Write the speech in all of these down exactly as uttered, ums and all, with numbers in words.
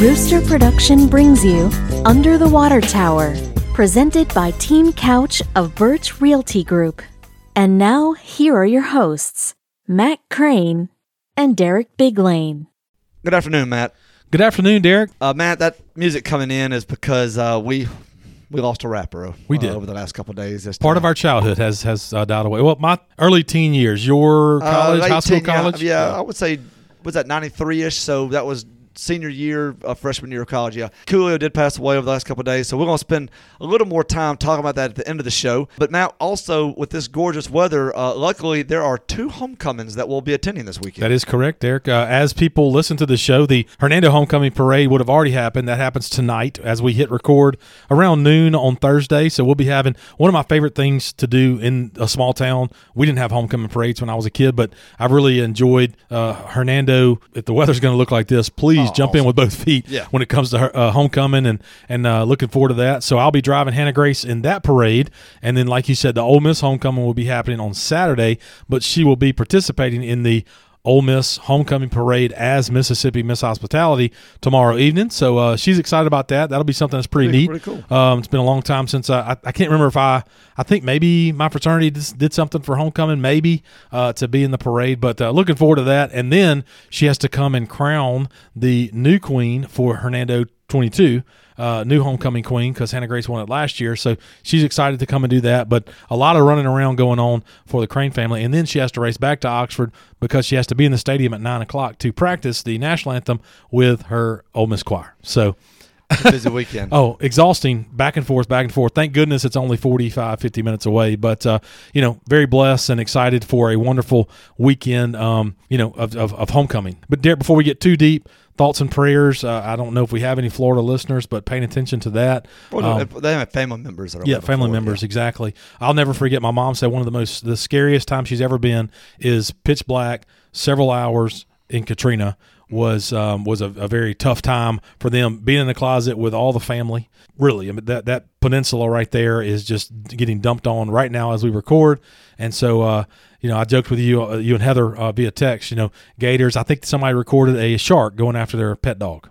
Rooster Production brings you Under the Water Tower, presented by Team Couch of Birch Realty Group. And now, here are your hosts, Matt Crane and Derek Biglane. Good afternoon, Matt. Good afternoon, Derek. Uh, Matt, that music coming in is because uh, we... We lost a rapper. We uh, did over the last couple of days. Part of our childhood has has uh, died away. Well, my early teen years, your college, uh, high school, college. Yeah, yeah, I would say was that ninety-three ish. So that was senior year, uh, freshman year of college. Yeah, Coolio did pass away over the last couple of days. So we're gonna spend a little more time talking about that at the end of the show. But now, also with this gorgeous weather, uh, luckily there are two homecomings that we'll be attending this weekend. That is correct, Derek. Uh, as people listen to the show, the Hernando homecoming parade would have already happened. That happens tonight as we hit record around noon on Thursday. So we'll be having one of my favorite things to do in a small town. We didn't have homecoming parades when I was a kid, but I really enjoyed uh, Hernando. If the weather's going to look like this, please. Oh, jump awesome. In with both feet yeah. when it comes to her, uh, homecoming and and uh, looking forward to that. So I'll be driving Hannah Grace in that parade, and then like you said, the Ole Miss homecoming will be happening on Saturday, but she will be participating in the Ole Miss homecoming parade as Mississippi Miss Hospitality tomorrow evening. So uh, she's excited about that. That'll be something that's pretty, pretty neat. Pretty cool. Um, it's been a long time since I, I, I can't remember if I, I think maybe my fraternity did something for homecoming, maybe uh, to be in the parade, but uh, looking forward to that. And then she has to come and crown the new queen for Hernando twenty-two, uh, new homecoming queen, because Hannah Grace won it last year. So she's excited to come and do that. But a lot of running around going on for the Crane family. And then she has to race back to Oxford because she has to be in the stadium at nine o'clock to practice the national anthem with her Ole Miss choir. So it's a busy weekend. Oh, exhausting, back and forth, back and forth. Thank goodness it's only forty-five, fifty minutes away. But, uh, you know, very blessed and excited for a wonderful weekend, um, you know, of, of, of homecoming. But, Derek, before we get too deep, thoughts and prayers. Uh, I don't know if we have any Florida listeners, but paying attention to that. Um, they have family members. That are yeah, family members, yeah. Exactly. I'll never forget, my mom said one of the most, the scariest time she's ever been is pitch black, several hours in Katrina. was um, was a, a very tough time for them, being in the closet with all the family. Really, I mean, that, that peninsula right there is just getting dumped on right now as we record. And so, uh, you know, I joked with you uh, you and Heather uh, via text, you know, gators. I think somebody recorded a shark going after their pet dog.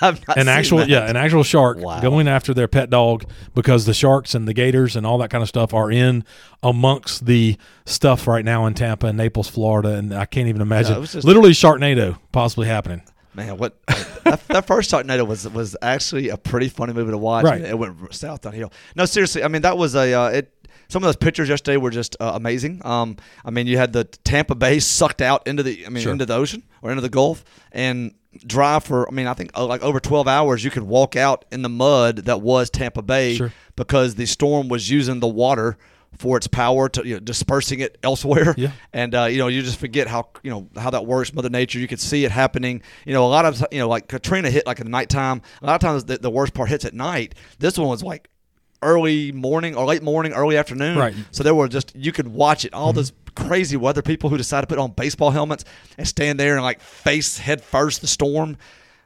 I've not an seen actual that. yeah an actual shark wow. going after their pet dog, because the sharks and the gators and all that kind of stuff are in amongst the stuff right now in Tampa and Naples, Florida, and I can't even imagine no, just, literally Sharknado possibly happening. Man, what that, that first Sharknado was was actually a pretty funny movie to watch. Right. It went south downhill. No, seriously, I mean that was a uh, it. Some of those pictures yesterday were just uh, amazing. Um, I mean, you had the Tampa Bay sucked out into the I mean sure. into the ocean or into the Gulf, and drive for, I mean, I think oh, like over twelve hours, you could walk out in the mud that was Tampa Bay sure. because the storm was using the water for its power to, you know, dispersing it elsewhere. Yeah. And, uh, you know, you just forget how, you know, how that works, Mother Nature. You could see it happening. You know, a lot of, you know, like Katrina hit like at nighttime. A lot of times the, the worst part hits at night. This one was like early morning or late morning, early afternoon. Right. So there were just, you could watch it. All mm-hmm. this crazy weather people who decide to put on baseball helmets and stand there and like face head first the storm.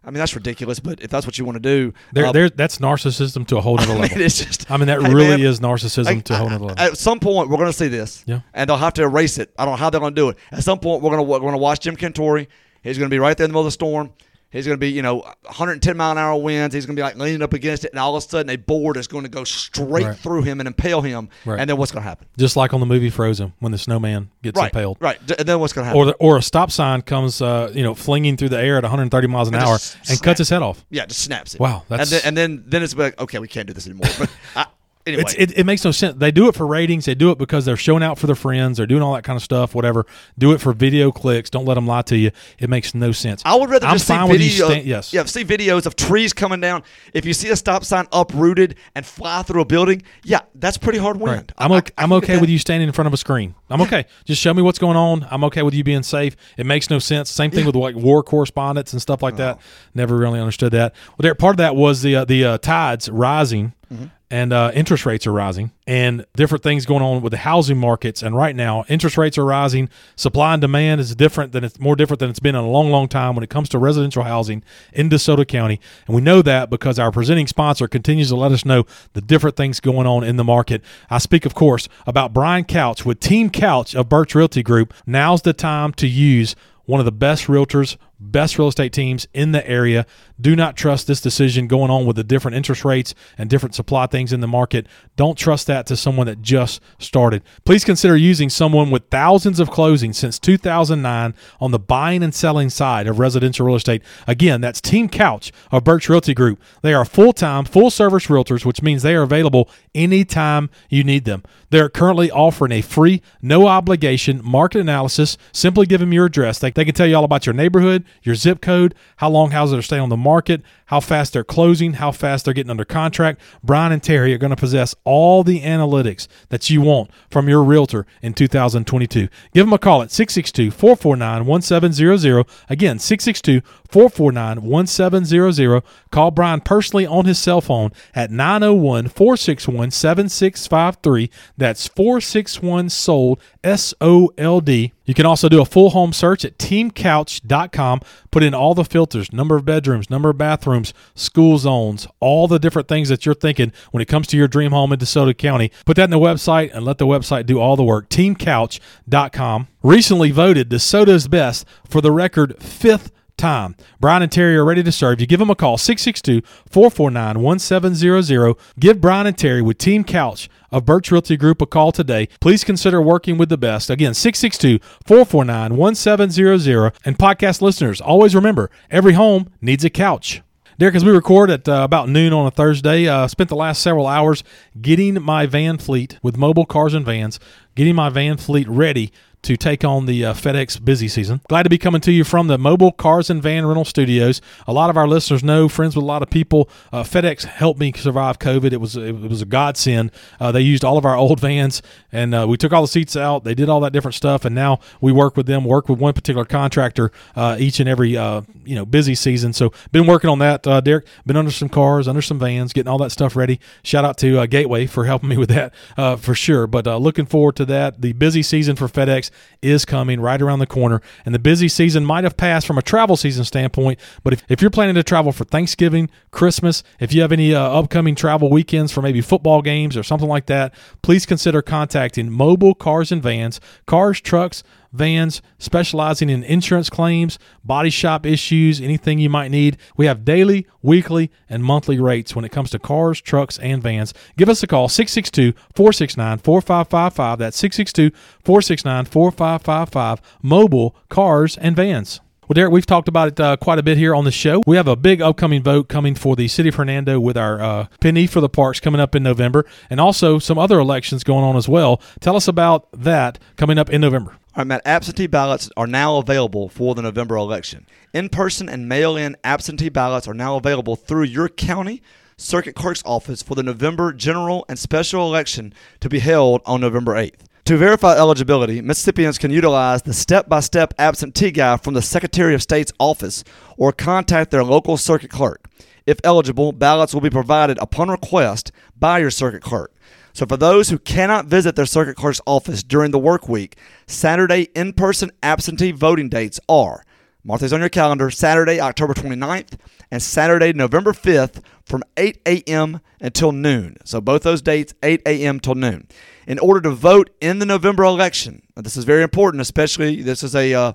I mean, that's ridiculous, but if that's what you want to do. There, uh, there, that's narcissism to a whole nother level. I mean, it's just, I mean that hey, really man, is narcissism like, to a whole nother level. At some point, we're going to see this, yeah. and they'll have to erase it. I don't know how they're going to do it. At some point, we're going to we're going to watch Jim Cantore. He's going to be right there in the middle of the storm. He's going to be, you know, one hundred ten mile an hour winds. He's going to be like leaning up against it, and all of a sudden a board is going to go straight right. through him and impale him. Right. And then what's going to happen? Just like on the movie Frozen, when the snowman gets right. impaled. Right. And then what's going to happen? Or the, or a stop sign comes, uh, you know, flinging through the air at one hundred thirty miles an hour and snaps. Cuts his head off. Yeah, just snaps it. Wow. That's... And then and then, then it's like, okay, we can't do this anymore. But I, anyway, it's, it, it makes no sense. They do it for ratings. They do it because they're showing out for their friends. They're doing all that kind of stuff, whatever. Do it for video clicks. Don't let them lie to you. It makes no sense. I would rather I'm just see, video, sta- yes. yeah, see videos of trees coming down. If you see a stop sign uprooted and fly through a building, yeah, that's pretty hard wind. Right. I'm, I, okay, I, I I'm okay with you standing in front of a screen. I'm okay. Just show me what's going on. I'm okay with you being safe. It makes no sense. Same thing yeah. with like war correspondents and stuff like oh. that. Never really understood that. Well, Derek, part of that was the, uh, the uh, tides rising. Mm-hmm. And uh, interest rates are rising, and different things going on with the housing markets. And right now, interest rates are rising. Supply and demand is different than it's more different than it's been in a long, long time when it comes to residential housing in DeSoto County. And we know that because our presenting sponsor continues to let us know the different things going on in the market. I speak, of course, about Brian Couch with Team Couch of Birch Realty Group. Now's the time to use one of the best realtors best real estate teams in the area. Do not trust this decision going on with the different interest rates and different supply things in the market. Don't trust that to someone that just started. Please consider using someone with thousands of closings since two thousand nine on the buying and selling side of residential real estate. Again, that's Team Couch of Birch Realty Group. They are full-time, full-service realtors, which means they are available anytime you need them. They're currently offering a free, no-obligation market analysis. Simply give them your address. They, they can tell you all about your neighborhood, your zip code, how long houses are staying on the market, how fast they're closing, how fast they're getting under contract. Brian and Terry are going to possess all the analytics that you want from your realtor in two thousand twenty-two. Give them a call at six six two, four four nine, one seven zero zero. Again, six six two, four four nine, one seven zero zero. Call Brian personally on his cell phone at nine oh one, four six one, seven six five three. That's four six one, sold, S O L D. You can also do a full home search at team couch dot com. Put in all the filters, number of bedrooms, number of bathrooms, school zones, all the different things that you're thinking when it comes to your dream home in DeSoto County. Put that in the website and let the website do all the work. team couch dot com. Recently voted DeSoto's best for the record fifth time. Brian and Terry are ready to serve. You give them a call, six six two, four four nine, one seven zero zero. Give Brian and Terry with Team Couch of Birch Realty Group a call today. Please consider working with the best. Again, six six two, four four nine, one seven zero zero. And podcast listeners, always remember, every home needs a couch. Derek, as we record at uh, about noon on a Thursday, uh, spent the last several hours getting my van fleet with Mobile Cars and Vans, getting my van fleet ready to take on the uh, FedEx busy season. Glad to be coming to you from the Mobile Cars and Van Rental Studios. A lot of our listeners know, friends with a lot of people, uh, FedEx helped me survive COVID. It was it was a godsend. Uh, they used all of our old vans, and uh, we took all the seats out. They did all that different stuff, and now we work with them, work with one particular contractor uh, each and every uh, you know busy season. So been working on that, uh, Derek. Been under some cars, under some vans, getting all that stuff ready. Shout out to uh, Gateway for helping me with that uh, for sure. But uh, looking forward to that. The busy season for FedEx is coming right around the corner, and the busy season might have passed from a travel season standpoint, but if, if you're planning to travel for Thanksgiving, Christmas, if you have any uh, upcoming travel weekends for maybe football games or something like that, please consider contacting Mobile Cars and Vans, cars, trucks, vans, specializing in insurance claims, body shop issues, anything you might need. We have daily, weekly, and monthly rates when it comes to cars, trucks, and vans. Give us a call, six six two, four six nine, four five five five. That's six six two, four six nine, four five five five, Mobile Cars and Vans. Well, Derek, we've talked about it uh, quite a bit here on the show. We have a big upcoming vote coming for the City of Hernando with our uh, Penny for the Parks coming up in November, and also some other elections going on as well. Tell us about that coming up in November. All right, Matt, absentee ballots are now available for the November election. In-person and mail-in absentee ballots are now available through your county circuit clerk's office for the November general and special election to be held on November eighth. To verify eligibility, Mississippians can utilize the step-by-step absentee guide from the Secretary of State's office or contact their local circuit clerk. If eligible, ballots will be provided upon request by your circuit clerk. So for those who cannot visit their circuit clerk's office during the work week, Saturday in-person absentee voting dates are, mark these on your calendar, Saturday, October twenty-ninth, and Saturday, November fifth, from eight a.m. until noon. So both those dates, eight a.m. till noon. In order to vote in the November election, this is very important, especially this is a uh,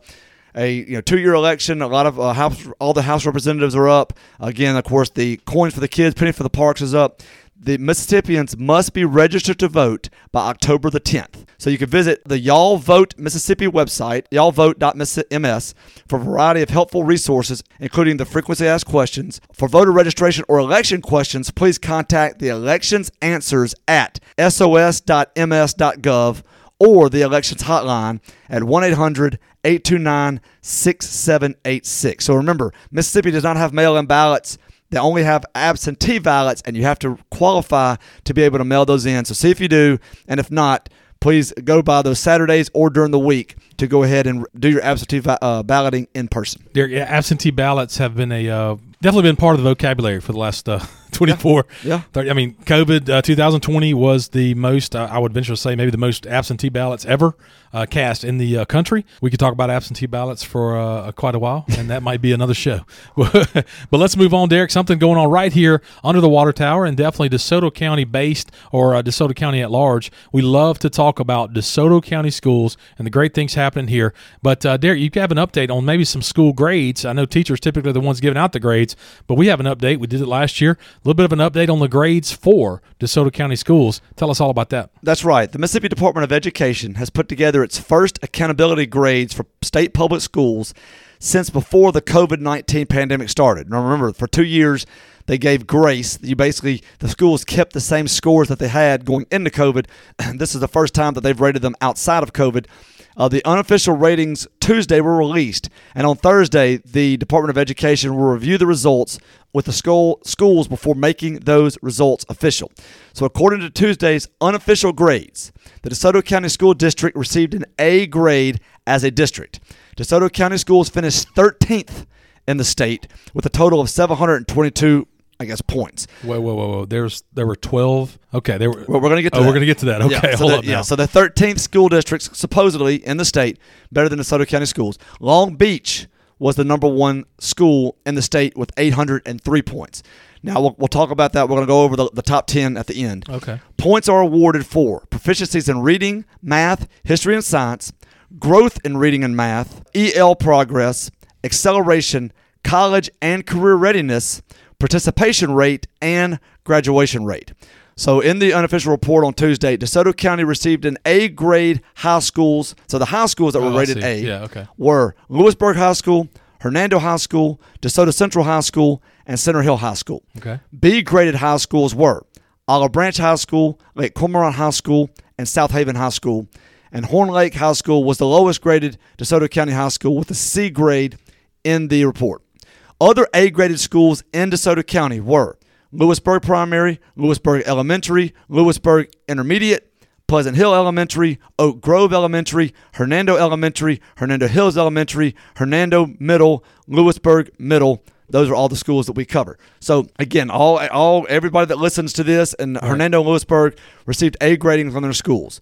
a you know two-year election. A lot of uh, house, all the House representatives are up. Again, of course, the Coins for the Kids, Penny for the Parks is up. The Mississippians must be registered to vote by October the tenth. So you can visit the Y'all Vote Mississippi website, y'all vote dot m s, for a variety of helpful resources, including the frequently asked questions. For voter registration or election questions, please contact the Elections Answers at s o s dot m s dot gov or the Elections Hotline at one eight hundred, eight two nine, six seven eight six. So remember, Mississippi does not have mail-in ballots. They only have absentee ballots, and you have to qualify to be able to mail those in. So see if you do, and if not, please go by those Saturdays or during the week to go ahead and do your absentee uh, balloting in person. Derek, yeah, absentee ballots have been a uh, definitely been part of the vocabulary for the last uh twenty-four. Yeah. thirty, I mean, COVID uh, two thousand twenty was the most, uh, I would venture to say, maybe the most absentee ballots ever uh, cast in the uh, country. We could talk about absentee ballots for uh, quite a while, and that might be another show. But let's move on, Derek. Something going on right here under the water tower, and definitely DeSoto County-based or uh, DeSoto County at large. We love to talk about DeSoto County schools and the great things happening here. But, uh, Derek, you have an update on maybe some school grades. I know teachers typically are the ones giving out the grades, but we have an update. We did it last year. A little bit of an update on the grades for DeSoto County schools. Tell us all about that. That's right. The Mississippi Department of Education has put together its first accountability grades for state public schools since before the COVID nineteen pandemic started. Now remember, for two years, they gave grace. You basically, the schools kept the same scores that they had going into COVID. And this is the first time that they've rated them outside of COVID. Uh, the unofficial ratings Tuesday were released, and on Thursday, the Department of Education will review the results with the school schools before making those results official. So according to Tuesday's unofficial grades, the DeSoto County School District received an A grade as a district. DeSoto County Schools finished thirteenth in the state with a total of seven hundred twenty-two, I guess, points. Whoa, whoa, whoa, whoa. There's, there were twelve. Okay, there were. Well, we're going to get to oh, that. We're going to get to that. Okay, yeah, so hold the, up now. Yeah, so the thirteenth school districts, supposedly, in the state, better than DeSoto County schools. Long Beach was the number one school in the state with eight hundred three points. Now, we'll, we'll talk about that. We're going to go over the, the top ten at the end. Okay. Points are awarded for proficiencies in reading, math, history, and science, growth in reading and math, E L progress, acceleration, college and career readiness, participation rate, and graduation rate. So in the unofficial report on Tuesday, DeSoto County received an A grade high schools. So the high schools that were oh, rated A yeah, okay. were Lewisburg High School, Hernando High School, DeSoto Central High School, and Center Hill High School. Okay. B graded high schools were Olive Branch High School, Lake Cormorant High School, and South Haven High School. And Horn Lake High School was the lowest graded DeSoto County High School with a C grade in the report. Other A-graded schools in DeSoto County were Lewisburg Primary, Lewisburg Elementary, Lewisburg Intermediate, Pleasant Hill Elementary, Oak Grove Elementary, Hernando Elementary, Hernando Hills Elementary, Hernando Middle, Lewisburg Middle. Those are all the schools that we cover. So, again, all all everybody that listens to this and right. Hernando and Lewisburg received A gradings on their schools.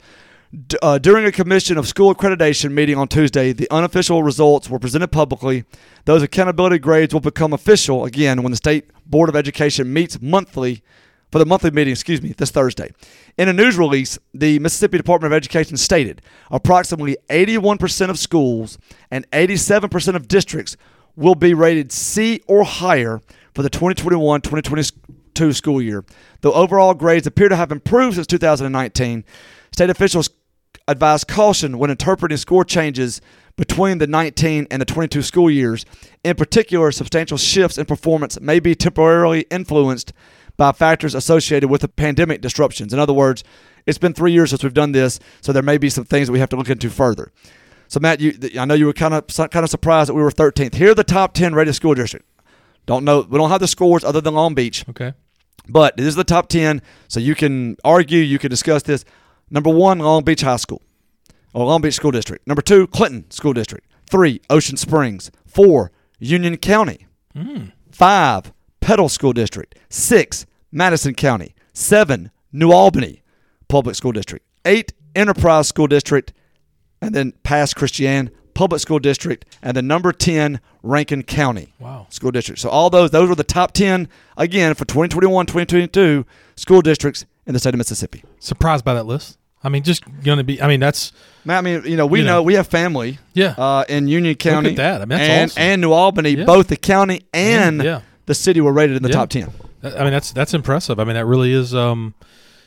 D- uh, during a commission of school accreditation meeting on Tuesday, the unofficial results were presented publicly. Those accountability grades will become official again when the State Board of Education meets monthly for the monthly meeting, excuse me, this Thursday. In a news release, the Mississippi Department of Education stated approximately eighty-one percent of schools and eighty-seven percent of districts will be rated C or higher for the twenty twenty-one twenty twenty-two school year. Though overall grades appear to have improved since two thousand nineteen, state officials advised caution when interpreting score changes between the nineteen and the twenty-two school years. In particular, substantial shifts in performance may be temporarily influenced by factors associated with the pandemic disruptions. In other words, it's been three years since we've done this, so there may be some things that we have to look into further. So, Matt, you, I know you were kind of kind of surprised that we were thirteenth. Here are the top ten rated school districts. Don't know. We don't have the scores other than Long Beach. Okay. But this is the top ten, so you can argue, you can discuss this. Number one, Long Beach High School, or Long Beach School District. Number two, Clinton School District. Three, Ocean Springs. Four, Union County. Mm. Five, Petal School District. Six, Madison County. Seven, New Albany Public School District. Eight, Enterprise School District. And then Pass Christian Public School District. And then number ten, Rankin County wow. School District. So all those, those were the top ten, again, for twenty twenty-one twenty twenty-two school districts in the state of Mississippi. Surprised by that list? I mean, just going to be. I mean, that's. I mean, you know, we you know, know we have family. Yeah. Uh, in Union County. Look at that. I mean, that's and, awesome. And New Albany, yeah. both the county and yeah. the city were rated in the yeah. top ten. I mean, that's that's impressive. I mean, that really is. Um,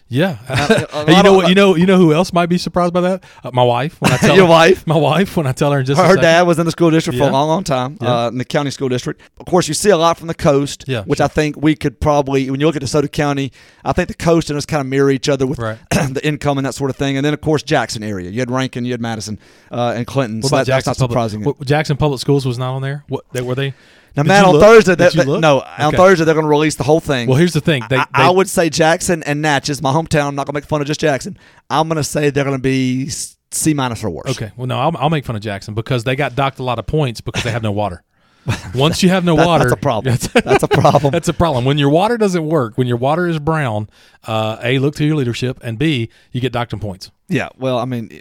yeah. Uh, you know what? You know. You know who else might be surprised by that? Uh, my wife. When I tell your her, wife. My wife. When I tell her, in just her, her dad was in the school district yeah. for a long, long time. Yeah. Uh, in the county school district. Of course, you see a lot from the coast. Yeah, which sure. I think we could probably, when you look at DeSoto County, I think the coast and us kind of mirror each other with right. the income and that sort of thing. And then, of course, Jackson area. You had Rankin, you had Madison, uh, and Clinton. What so that, that's not Public, surprising. What, Jackson Public Schools was not on there. What they were they? Now, Matt, on look? Thursday, they, they, no, okay. on Thursday they're going to release the whole thing. Well, here's the thing: they, I, they, I would say Jackson and Natchez, my hometown. I'm not going to make fun of just Jackson. I'm going to say they're going to be C minus or worse. Okay. Well, no, I'll, I'll make fun of Jackson because they got docked a lot of points because they have no water. Once you have no that, water, that's a problem. That's, that's a problem. That's a problem. When your water doesn't work, when your water is brown, uh, A, look to your leadership, and B, you get doctrine points. Yeah, well, I mean,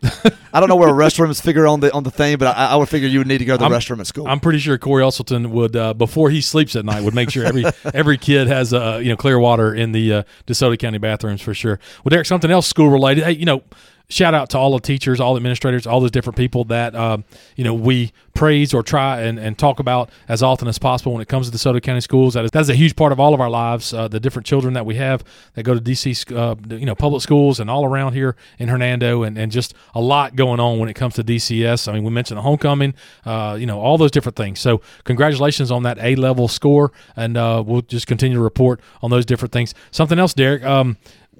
I don't know where restrooms figure on the on the thing, but I, I would figure you would need to go to the I'm, restroom at school. I'm pretty sure Corey Elselton would, uh, before he sleeps at night, would make sure every every kid has uh, you know clear water in the uh, DeSoto County bathrooms for sure. Well, Derek, something else school related. Hey, you know. Shout out to all the teachers, all the administrators, all those different people that um, you know we praise or try and, and talk about as often as possible when it comes to DeSoto County schools. That is, that is a huge part of all of our lives. Uh, the different children that we have that go to D C uh, you know public schools and all around here in Hernando, and, and just a lot going on when it comes to D C S. I mean, we mentioned the homecoming, uh, you know, all those different things. So congratulations on that A level score, and uh, we'll just continue to report on those different things. Something else, Derek. Um,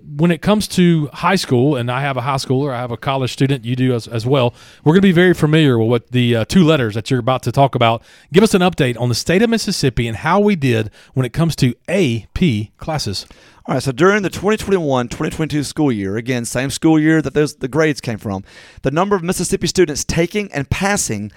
When it comes to high school, and I have a high schooler, I have a college student, you do as, as well, we're going to be very familiar with what the uh, two letters that you're about to talk about. Give us an update on the state of Mississippi and how we did when it comes to A P classes. All right, so during the twenty twenty-one twenty twenty-two school year, again, same school year that those the grades came from, the number of Mississippi students taking and passing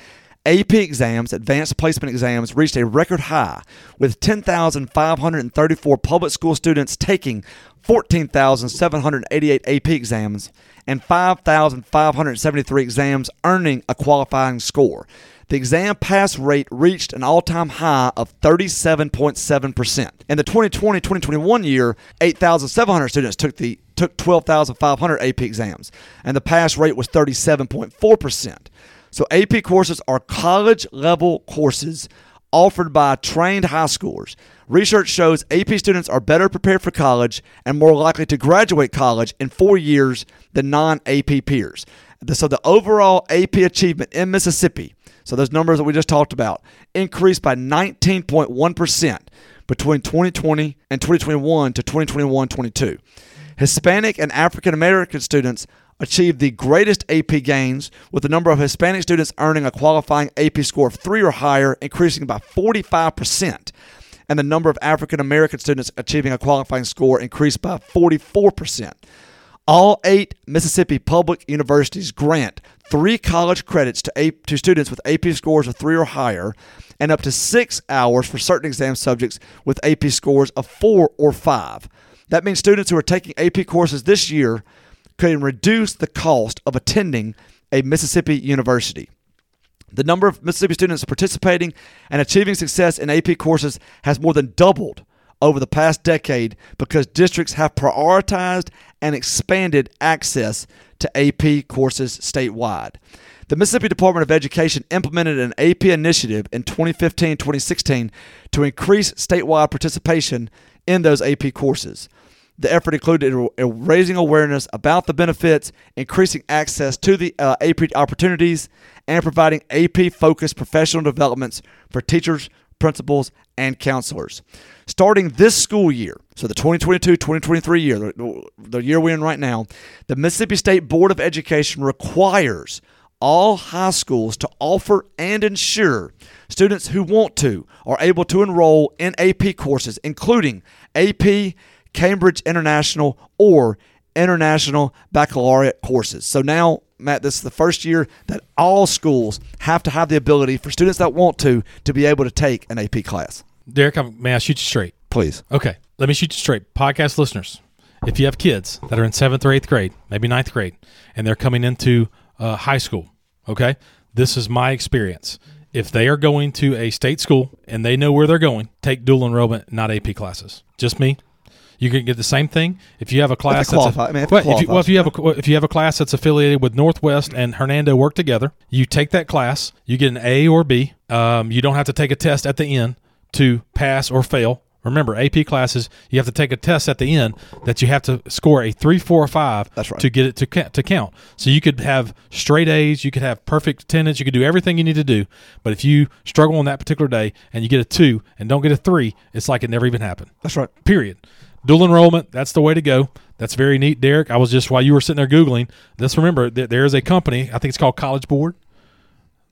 A P exams, advanced placement exams, reached a record high, with ten thousand five hundred thirty-four public school students taking fourteen thousand seven hundred eighty-eight A P exams and five thousand five hundred seventy-three exams earning a qualifying score. The exam pass rate reached an all-time high of thirty-seven point seven percent. In the twenty twenty twenty twenty-one year, eight thousand seven hundred students took the took twelve thousand five hundred A P exams, and the pass rate was thirty-seven point four percent. So A P courses are college-level courses offered by trained high schoolers. Research shows A P students are better prepared for college and more likely to graduate college in four years than non-A P peers. So the overall A P achievement in Mississippi, so those numbers that we just talked about, increased by nineteen point one percent between twenty twenty and twenty twenty-one to twenty twenty-one twenty-two. Hispanic and African-American students achieved the greatest A P gains, with the number of Hispanic students earning a qualifying A P score of three or higher increasing by forty-five percent, and the number of African American students achieving a qualifying score increased by forty-four percent. All eight Mississippi public universities grant three college credits to, A- to students with A P scores of three or higher, and up to six hours for certain exam subjects with A P scores of four or five. That means students who are taking A P courses this year can reduce the cost of attending a Mississippi university. The number of Mississippi students participating and achieving success in A P courses has more than doubled over the past decade because districts have prioritized and expanded access to A P courses statewide. The Mississippi Department of Education implemented an A P initiative in twenty fifteen twenty sixteen to increase statewide participation in those A P courses. The effort included raising awareness about the benefits, increasing access to the uh, A P opportunities, and providing A P-focused professional developments for teachers, principals, and counselors. Starting this school year, so the twenty twenty-two twenty twenty-three year, the, the year we're in right now, the Mississippi State Board of Education requires all high schools to offer and ensure students who want to are able to enroll in A P courses, including A P, Cambridge International, or International Baccalaureate courses. So now, Matt, this is the first year that all schools have to have the ability for students that want to to be able to take an A P class. Derek, may I shoot you straight? Please. Okay, let me shoot you straight. Podcast listeners, if you have kids that are in seventh or eighth grade, maybe ninth grade, and they're coming into uh, high school, okay, this is my experience. If they are going to a state school and they know where they're going, take dual enrollment, not A P classes. Just me. You can get the same thing if you have a class. That's a, I mean, well, if you, well, if you have a if you have a class that's affiliated with Northwest and Hernando work together, you take that class. You get an A or B. Um, you don't have to take a test at the end to pass or fail. Remember, A P classes, you have to take a test at the end that you have to score a three, four, or five That's right. to get it to to count. So you could have straight A's, you could have perfect attendance, you could do everything you need to do. But if you struggle on that particular day and you get a two and don't get a three, it's like it never even happened. That's right. Period. Dual enrollment, that's the way to go. That's very neat, Derek. I was just, while you were sitting there Googling, let's remember that there is a company, I think it's called College Board.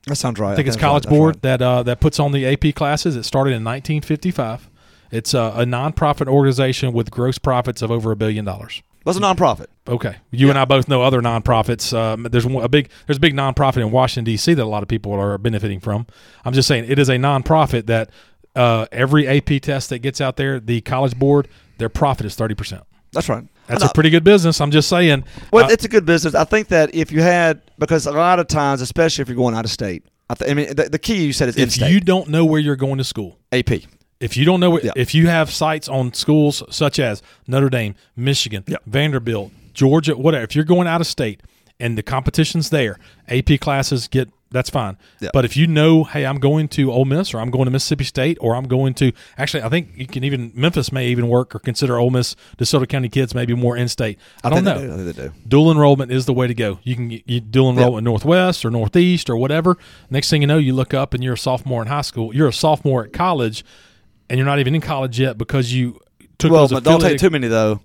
That sounds right. I think it's College Board that uh, that puts on the A P classes. It started in nineteen fifty-five. It's a, a nonprofit organization with gross profits of over a billion dollars. That's a nonprofit. Okay. You yeah. and I both know other nonprofits. Um, there's a big there's a big nonprofit in Washington, D C that a lot of people are benefiting from. I'm just saying it is a nonprofit that uh, every A P test that gets out there, the College Board, their profit is thirty percent. That's right. That's a pretty good business. I'm just saying. Well, uh, it's a good business. I think that if you had – because a lot of times, especially if you're going out of state, I, th- I mean, the, the key you said is in state. If you don't know where you're going to school. A P. If you don't know, where, yeah. if you have sites on schools such as Notre Dame, Michigan, yeah. Vanderbilt, Georgia, whatever, if you're going out of state and the competition's there, A P classes get that's fine. Yeah. But if you know, hey, I'm going to Ole Miss or I'm going to Mississippi State or I'm going to actually, I think you can even Memphis may even work or consider Ole Miss DeSoto County kids maybe more in state. I, I don't know. They do. I think they do. Dual enrollment is the way to go. You can you dual enroll yeah. in Northwest or Northeast or whatever. Next thing you know, you look up and you're a sophomore in high school. You're a sophomore at college. And you're not even in college yet because you took well, those Well, don't take too many, though,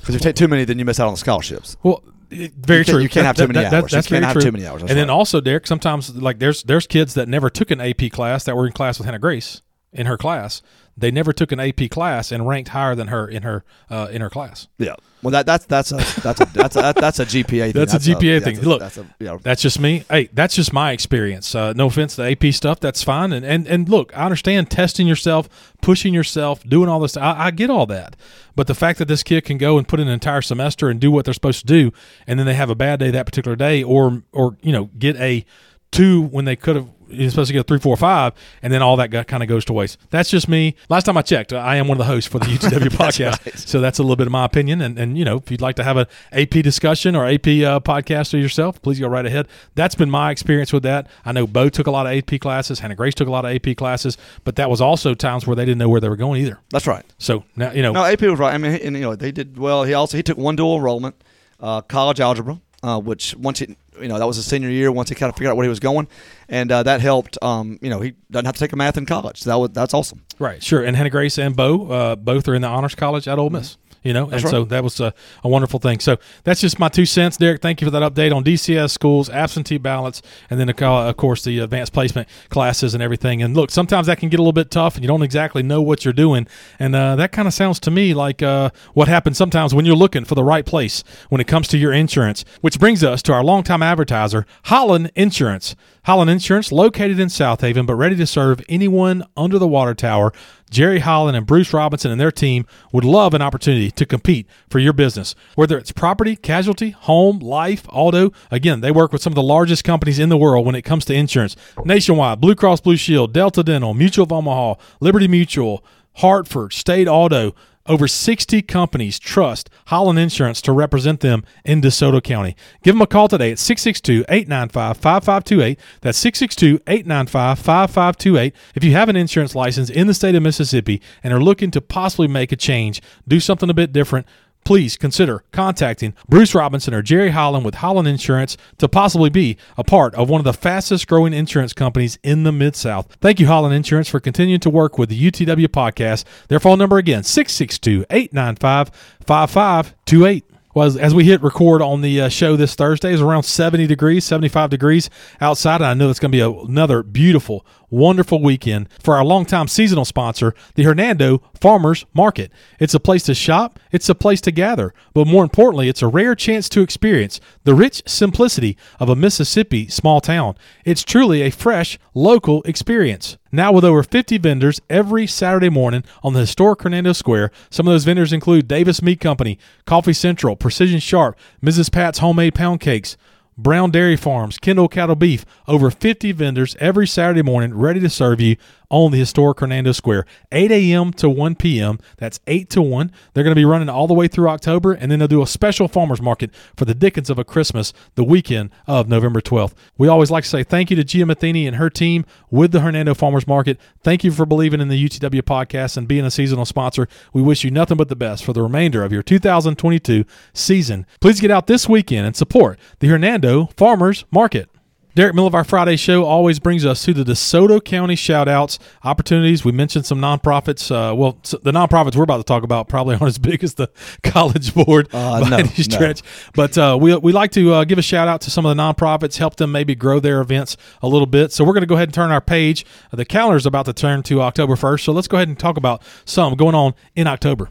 because if you take too many, then you miss out on the scholarships. Well, it, very you true. You can't that, have too many that, hours. That, that's you can't very have true. too many hours. That's and right. then also, Derek, sometimes like there's there's kids that never took an A P class that were in class with Hannah Grace in her class. They never took an A P class and ranked higher than her in her uh, in her class. Yeah. Well, that that's that's a that's a, that's, a, that's, a, that's a G P A thing. That's, that's a G P A a, thing. That's a, Look, that's, a, yeah. that's just me. Hey, that's just my experience. Uh, no offense to the A P stuff. That's fine. And and and look, I understand testing yourself, pushing yourself, doing all this. I, I get all that. But the fact that this kid can go and put in an entire semester and do what they're supposed to do, and then they have a bad day that particular day, or or you know get a two when they could have. You're supposed to get a three, four, five, and then all that got, kind of goes to waste. That's just me. Last time I checked, I am one of the hosts for the U T W podcast, right. So that's a little bit of my opinion. And, and you know, if you'd like to have an A P discussion or A P uh, podcast to yourself, please go right ahead. That's been my experience with that. I know Bo took a lot of A P classes, Hannah Grace took a lot of A P classes, but that was also times where they didn't know where they were going either. That's right. So now you know, no A P was right. I mean, and, you know, they did well. He also he took one dual enrollment, uh, college algebra, uh, which once he. You know, that was his senior year once he kind of figured out where he was going. And uh, that helped, um, you know, he doesn't have to take a math in college. So that was, that's awesome. Right, sure. And Hannah Grace and Bo, uh, both are in the Honors College at Ole Miss. Mm-hmm. You know, that's and right. so that was a, a wonderful thing. So that's just my two cents, Derek. Thank you for that update on D C S schools, absentee ballots, and then, of course, the advanced placement classes and everything. And, look, sometimes that can get a little bit tough, and you don't exactly know what you're doing. And uh, that kind of sounds to me like uh, what happens sometimes when you're looking for the right place when it comes to your insurance, which brings us to our longtime advertiser, Holland Insurance. Holland Insurance, located in South Haven, but ready to serve anyone under the water tower. Jerry Holland and Bruce Robinson and their team would love an opportunity to compete for your business. Whether it's property, casualty, home, life, auto, again, they work with some of the largest companies in the world when it comes to insurance. Nationwide, Blue Cross Blue Shield, Delta Dental, Mutual of Omaha, Liberty Mutual, Hartford, State Auto. Over sixty companies trust Holland Insurance to represent them in DeSoto County. Give them a call today at six six two, eight nine five, five five two eight. That's six six two, eight nine five, five five two eight. If you have an insurance license in the state of Mississippi and are looking to possibly make a change, do something a bit different, please consider contacting Bruce Robinson or Jerry Holland with Holland Insurance to possibly be a part of one of the fastest-growing insurance companies in the Mid-South. Thank you, Holland Insurance, for continuing to work with the U T W podcast. Their phone number again, six six two, eight nine five, five five two eight. Well, as, as we hit record on the uh, show this Thursday, it's around seventy degrees, seventy-five degrees outside, and I know it's going to be a, another beautiful, wonderful weekend for our longtime seasonal sponsor, the Hernando Farmers Market. It's a place to shop, it's a place to gather, but more importantly, it's a rare chance to experience the rich simplicity of a Mississippi small town. It's truly a fresh, local experience. Now with over fifty vendors every Saturday morning on the historic Hernando Square, some of those vendors include Davis Meat Company, Coffee Central, Precision Sharp, Missus Pat's Homemade Pound Cakes, Brown Dairy Farms, Kendall Cattle Beef, over fifty vendors every Saturday morning ready to serve you on the historic Hernando Square, eight a.m. to one p.m. That's eight to one. They're going to be running all the way through October, and then they'll do a special farmers market for the Dickens of a Christmas the weekend of November twelfth. We always like to say thank you to Gia Matheny and her team with the Hernando Farmers Market. Thank you for believing in the U T W podcast and being a seasonal sponsor. We wish you nothing but the best for the remainder of your two thousand twenty-two season. Please get out this weekend and support the Hernando Farmers Market. Derek Miller of our Friday show always brings us to the DeSoto County shout-outs, opportunities. We mentioned some nonprofits. Uh, well, the nonprofits we're about to talk about probably aren't as big as the College Board uh, by no, any stretch. No. But uh, we we like to uh, give a shout-out to some of the nonprofits, help them maybe grow their events a little bit. So we're going to go ahead and turn our page. The calendar is about to turn to October first, so let's go ahead and talk about some going on in October.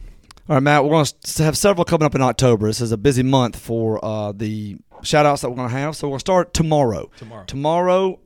All right, Matt, we're going to have several coming up in October. This is a busy month for uh, the shout-outs that we're going to have. So we're going to start tomorrow. Tomorrow. Tomorrow,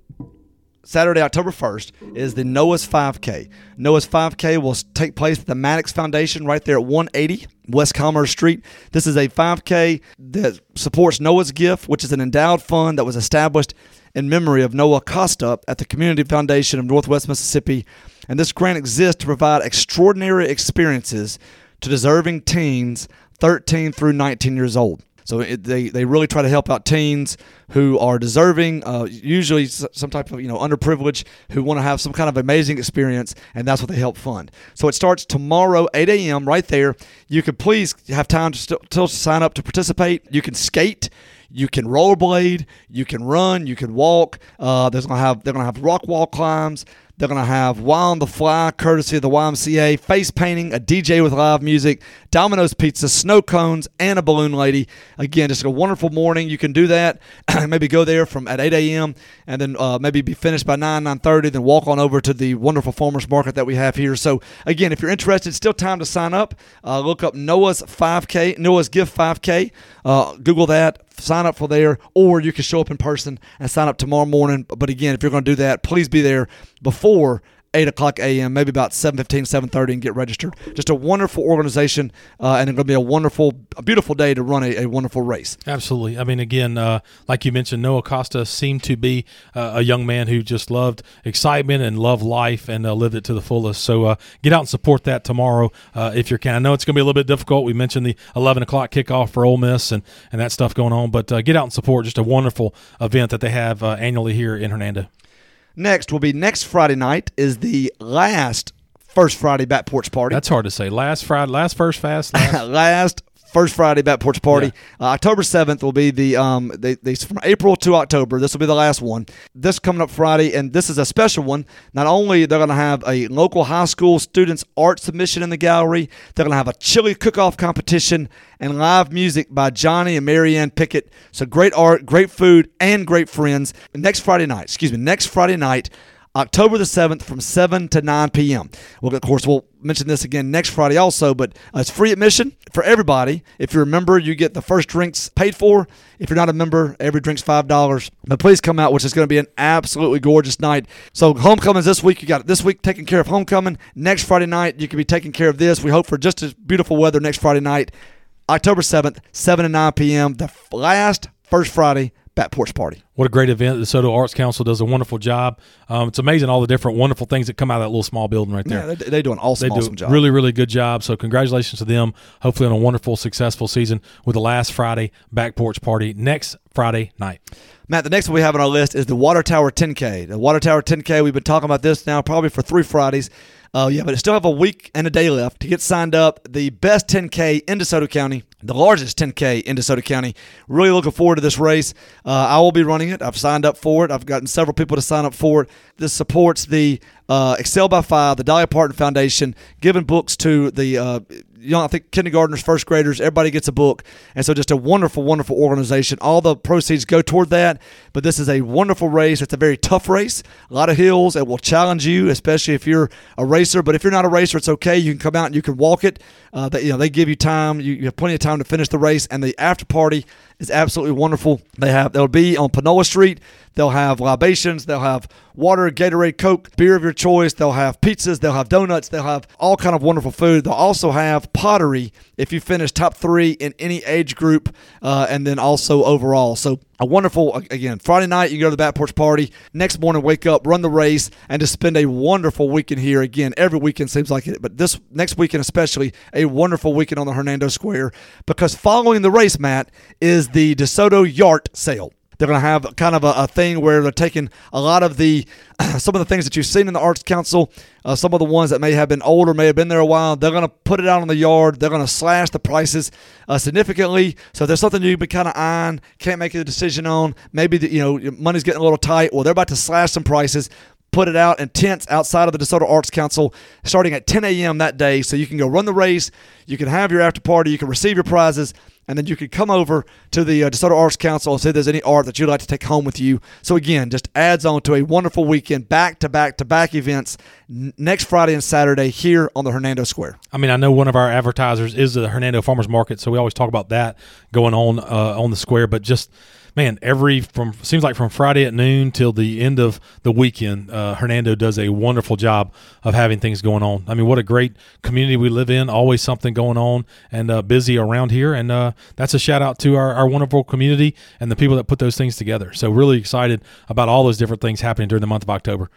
Saturday, October first, is the Noah's five K. Noah's five K will take place at the Maddox Foundation right there at one eighty West Commerce Street. This is a five K that supports Noah's Gift, which is an endowed fund that was established in memory of Noah Costa at the Community Foundation of Northwest Mississippi. And this grant exists to provide extraordinary experiences to deserving teens thirteen through nineteen years old. So it, they, they really try to help out teens who are deserving, uh, usually some type of, you know, underprivileged, who want to have some kind of amazing experience, and that's what they help fund. So it starts tomorrow, eight a.m. right there. You can please have time to, st- to sign up to participate. You can skate. You can rollerblade. You can run. You can walk. Uh, there's gonna have they're gonna have rock wall climbs. They're going to have Wild on the Fly, courtesy of the Y M C A, face painting, a D J with live music, Domino's Pizza, snow cones, and a balloon lady. Again, just a wonderful morning. You can do that. Maybe go there from at eight a.m. and then uh, maybe be finished by nine, nine thirty, then walk on over to the wonderful farmers market that we have here. So, again, if you're interested, still time to sign up. Uh, look up Noah's five K, Noah's Gift five K. Uh, Google that. Sign up for there, or you can show up in person and sign up tomorrow morning. But again, if you're going to do that, please be there before eight o'clock a.m., maybe about seven fifteen, seven thirty, and get registered. Just a wonderful organization, uh, and it's going to be a wonderful, a beautiful day to run a, a wonderful race. Absolutely. I mean, again, uh, like you mentioned, Noah Costa seemed to be uh, a young man who just loved excitement and loved life and uh, lived it to the fullest. So uh, get out and support that tomorrow uh, if you can. I know it's going to be a little bit difficult. We mentioned the eleven o'clock kickoff for Ole Miss and, and that stuff going on, but uh, get out and support just a wonderful event that they have uh, annually here in Hernando. Next will be next Friday night is the last First Friday Back Porch Party. That's hard to say. Last Friday, last First Fast. Last, last First Friday Back Porch Party. Yeah. Uh, October seventh will be the um, – they, they, from April to October. This will be the last one. This coming up Friday, and this is a special one. Not only they're going to have a local high school students' art submission in the gallery, they're going to have a chili cook-off competition and live music by Johnny and Marianne Pickett. So great art, great food, and great friends. Next Friday night, excuse me, next Friday night, October the seventh from seven to nine p.m. Well, of course, we'll mention this again next Friday also, but uh, it's free admission for everybody. If you're a member, you get the first drinks paid for. If you're not a member, every drink's five dollars. But please come out, which is going to be an absolutely gorgeous night. So homecoming's this week. You got it this week taking care of homecoming. Next Friday night, you can be taking care of this. We hope for just as beautiful weather next Friday night. October seventh, seven to nine p.m., the last First Friday Back Porch Party. What a great event. The DeSoto Arts Council does a wonderful job. Um, it's amazing all the different wonderful things that come out of that little small building right there. Yeah, they, they do an awesome, they do awesome job. Really, really good job. So congratulations to them. Hopefully on a wonderful, successful season with the last Friday Back Porch Party next Friday night. Matt, the next one we have on our list is the Water Tower ten K. The Water Tower ten K, we've been talking about this now probably for three Fridays. Uh, yeah, but I still have a week and a day left to get signed up. The best ten K in DeSoto County, the largest ten K in DeSoto County. Really looking forward to this race. Uh, I will be running it. I've signed up for it. I've gotten several people to sign up for it. This supports the uh, Excel by Five, the Dahlia Parton Foundation, giving books to the uh, You know, I think kindergartners, first graders, everybody gets a book. And so just a wonderful, wonderful organization. All the proceeds go toward that. But this is a wonderful race. It's a very tough race. A lot of hills. It will challenge you, especially if you're a racer. But if you're not a racer, it's okay. You can come out and you can walk it. Uh, they, you know, they give you time. You, you have plenty of time to finish the race. And the after party is absolutely wonderful. They have, they'll be on Panola Street. They'll have libations. They'll have water, Gatorade, Coke, beer of your choice. They'll have pizzas. They'll have donuts. They'll have all kind of wonderful food. They'll also have pottery if you finish top three in any age group, uh, and then also overall. So a wonderful, again, Friday night, you go to the Back Porch Party. Next morning, wake up, run the race, and just spend a wonderful weekend here. Again, every weekend seems like it, but this next weekend especially, a wonderful weekend on the Hernando Square, because following the race, Matt, is the DeSoto Yard Sale. They're going to have kind of a, a thing where they're taking a lot of the – some of the things that you've seen in the Arts Council, uh, some of the ones that may have been older, may have been there a while. They're going to put it out on the yard. They're going to slash the prices uh, significantly. So if there's something you've been kind of eyeing, can't make a decision on, maybe the, you know, your money's getting a little tight, well, they're about to slash some prices. Put it out in tents outside of the DeSoto Arts Council starting at ten a.m. that day, so you can go run the race, you can have your after party, you can receive your prizes, And then you could come over to the uh, DeSoto Arts Council and see if there's any art that you'd like to take home with you. So, again, just adds on to a wonderful weekend, back-to-back-to-back events n- next Friday and Saturday here on the Hernando Square. I mean, I know one of our advertisers is the Hernando Farmers Market, so we always talk about that going on uh, on the square. But just, man, every from seems like from Friday at noon till the end of the weekend, uh, Hernando does a wonderful job of having things going on. I mean, what a great community we live in, always something going on and uh, busy around here. And uh, that's a shout out to our, our wonderful community and the people that put those things together. So really excited about all those different things happening during the month of October.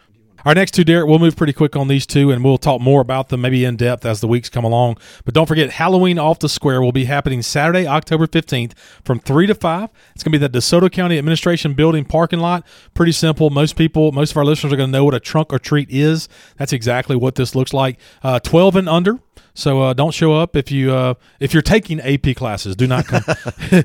Our next two, Derek, we'll move pretty quick on these two, and we'll talk more about them maybe in depth as the weeks come along. But don't forget, Halloween Off the Square will be happening Saturday, October fifteenth from three to five. It's going to be the DeSoto County Administration Building parking lot. Pretty simple. Most people, most of our listeners are going to know what a trunk or treat is. That's exactly what this looks like. Uh, twelve and under. So uh, don't show up if you uh, if you're taking A P classes. Do not come,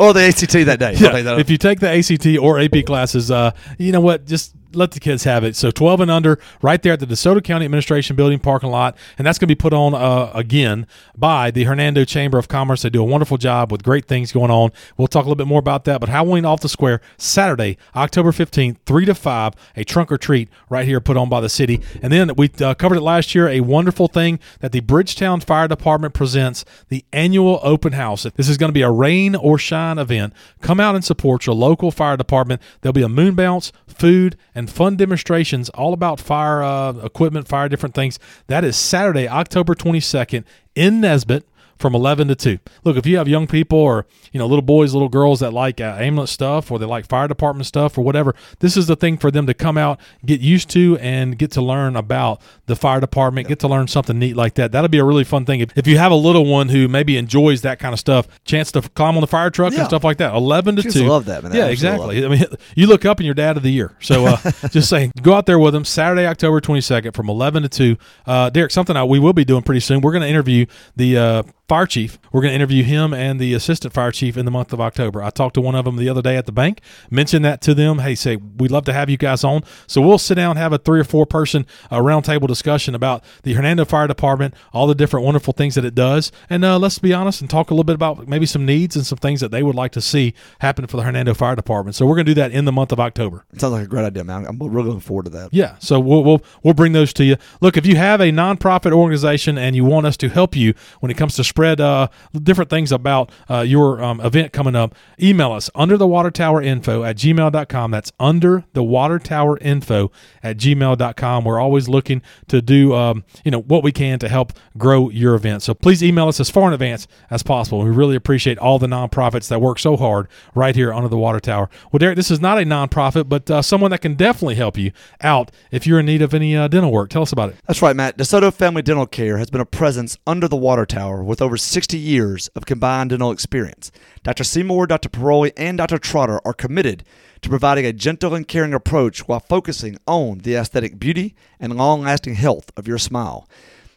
or the A C T that day. Yeah. That if you take the A C T or A P classes, uh, you know what? Just let the kids have it. So twelve and under, right there at the DeSoto County Administration Building parking lot, and that's going to be put on uh, again by the Hernando Chamber of Commerce. They do a wonderful job with great things going on. We'll talk a little bit more about that. But Halloween Off the Square, Saturday, October fifteenth, three to five, a trunk or treat right here put on by the city. And then we uh, covered it last year. A wonderful thing that the Bridgetown Fire Department presents, the annual open house. This is going to be a rain or shine event. Come out and support your local fire department. There'll be a moon bounce, food, and fun demonstrations all about fire uh, equipment, fire, different things. That is Saturday, October twenty-second in Nesbitt from eleven to two. Look, if you have young people or, you know, little boys, little girls that like uh, ambulance stuff or they like fire department stuff or whatever, this is the thing for them to come out, get used to, and get to learn about the fire department, get to learn something neat like that. That'll be a really fun thing. If, if you have a little one who maybe enjoys that kind of stuff, chance to climb on the fire truck yeah. and stuff like that, eleven to two. Just love that, man. Yeah, exactly. I mean, you look up and you're dad of the year. So uh, just saying, go out there with them Saturday, October twenty-second from eleven to two. Uh, Derek, something I, we will be doing pretty soon. We're going to interview the uh, fire chief. We're going to interview him and the assistant fire chief in the month of October. I talked to one of them the other day at the bank, mentioned that to them. Hey, say, we'd love to have you guys on. So we'll sit down, have a three or four person uh, roundtable discussion about the Hernando Fire Department, all the different wonderful things that it does. And uh, let's be honest and talk a little bit about maybe some needs and some things that they would like to see happen for the Hernando Fire Department. So we're going to do that in the month of October. Sounds like a great idea, man. I'm really looking forward to that. Yeah. So we'll, we'll, we'll bring those to you. Look, if you have a nonprofit organization and you want us to help you when it comes to spread uh, different things about uh, your um, event coming up, email us under the water tower info at gmail dot com. That's under the water tower info at gmail dot com. We're always looking to do um, you know what we can to help grow your event. So please email us as far in advance as possible. We really appreciate all the nonprofits that work so hard right here under the Water Tower. Well, Derek, this is not a nonprofit, but uh, someone that can definitely help you out if you're in need of any uh, dental work. Tell us about it. That's right, Matt. DeSoto Family Dental Care has been a presence under the Water Tower with over sixty years of combined dental experience. Doctor Seymour, Doctor Paroli, and Doctor Trotter are committed to providing a gentle and caring approach while focusing on the aesthetic beauty and long-lasting health of your smile.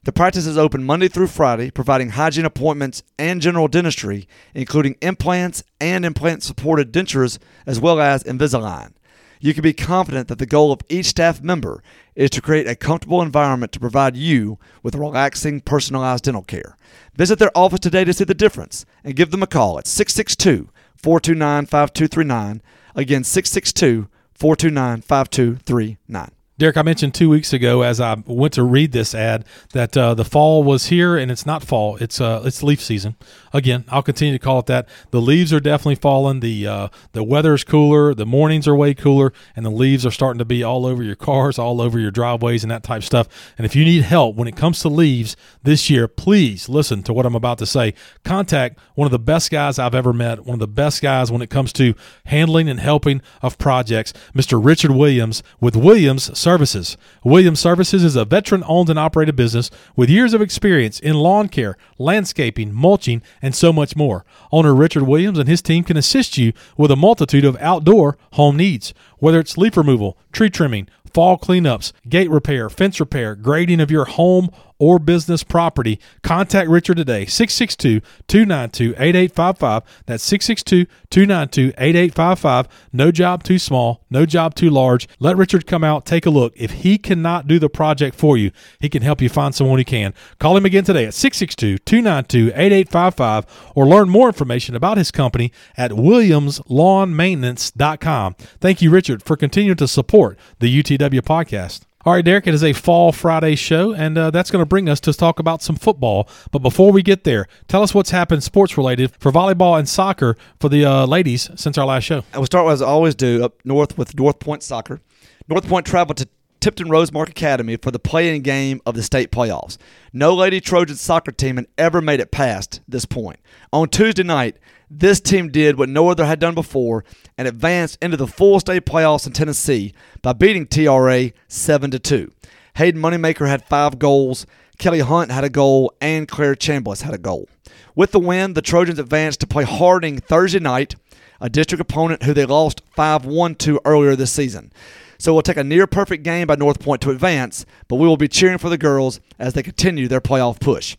The practice is open Monday through Friday, providing hygiene appointments and general dentistry, including implants and implant-supported dentures, as well as Invisalign. You can be confident that the goal of each staff member is to create a comfortable environment to provide you with relaxing, personalized dental care. Visit their office today to see the difference and give them a call at six six two, four two nine, five two three nine. Again, six six two, four two nine, five two three nine. Derek, I mentioned two weeks ago as I went to read this ad that uh, the fall was here, and it's not fall. It's uh, it's leaf season. Again, I'll continue to call it that. The leaves are definitely falling. The uh, the weather is cooler. The mornings are way cooler, and the leaves are starting to be all over your cars, all over your driveways, and that type of stuff. And if you need help when it comes to leaves this year, please listen to what I'm about to say. Contact one of the best guys I've ever met, one of the best guys when it comes to handling and helping of projects, Mister Richard Williams with Williams Services. Williams Services is a veteran-owned and operated business with years of experience in lawn care, landscaping, mulching, and so much more. Owner Richard Williams and his team can assist you with a multitude of outdoor home needs. Whether it's leaf removal, tree trimming, fall cleanups, gate repair, fence repair, grading of your home or business property, contact Richard today, six six two, two nine two, eight eight five five. That's six six two, two nine two, eight eight five five. No job too small, no job too large. Let Richard come out, take a look. If he cannot do the project for you, he can help you find someone who can. Call him again today at six six two, two nine two, eight eight five five or learn more information about his company at williams lawn maintenance dot com. Thank you, Richard, for continuing to support the U T W podcast. All right, Derek, it is a Fall Friday show, and uh, that's going to bring us to talk about some football. But before we get there, tell us what's happened sports-related for volleyball and soccer for the uh, ladies since our last show. I will start, as I always do, up north with North Point soccer. North Point traveled to Tipton Rosemark Academy for the play-in game of the state playoffs. No Lady Trojan soccer team had ever made it past this point. On Tuesday night, this team did what no other had done before and advanced into the full state playoffs in Tennessee by beating T R A seven to two. Hayden Moneymaker had five goals, Kelly Hunt had a goal, and Claire Chambliss had a goal. With the win, the Trojans advanced to play Harding Thursday night, a district opponent who they lost five one to earlier this season. So we'll take a near-perfect game by North Point to advance, but we will be cheering for the girls as they continue their playoff push.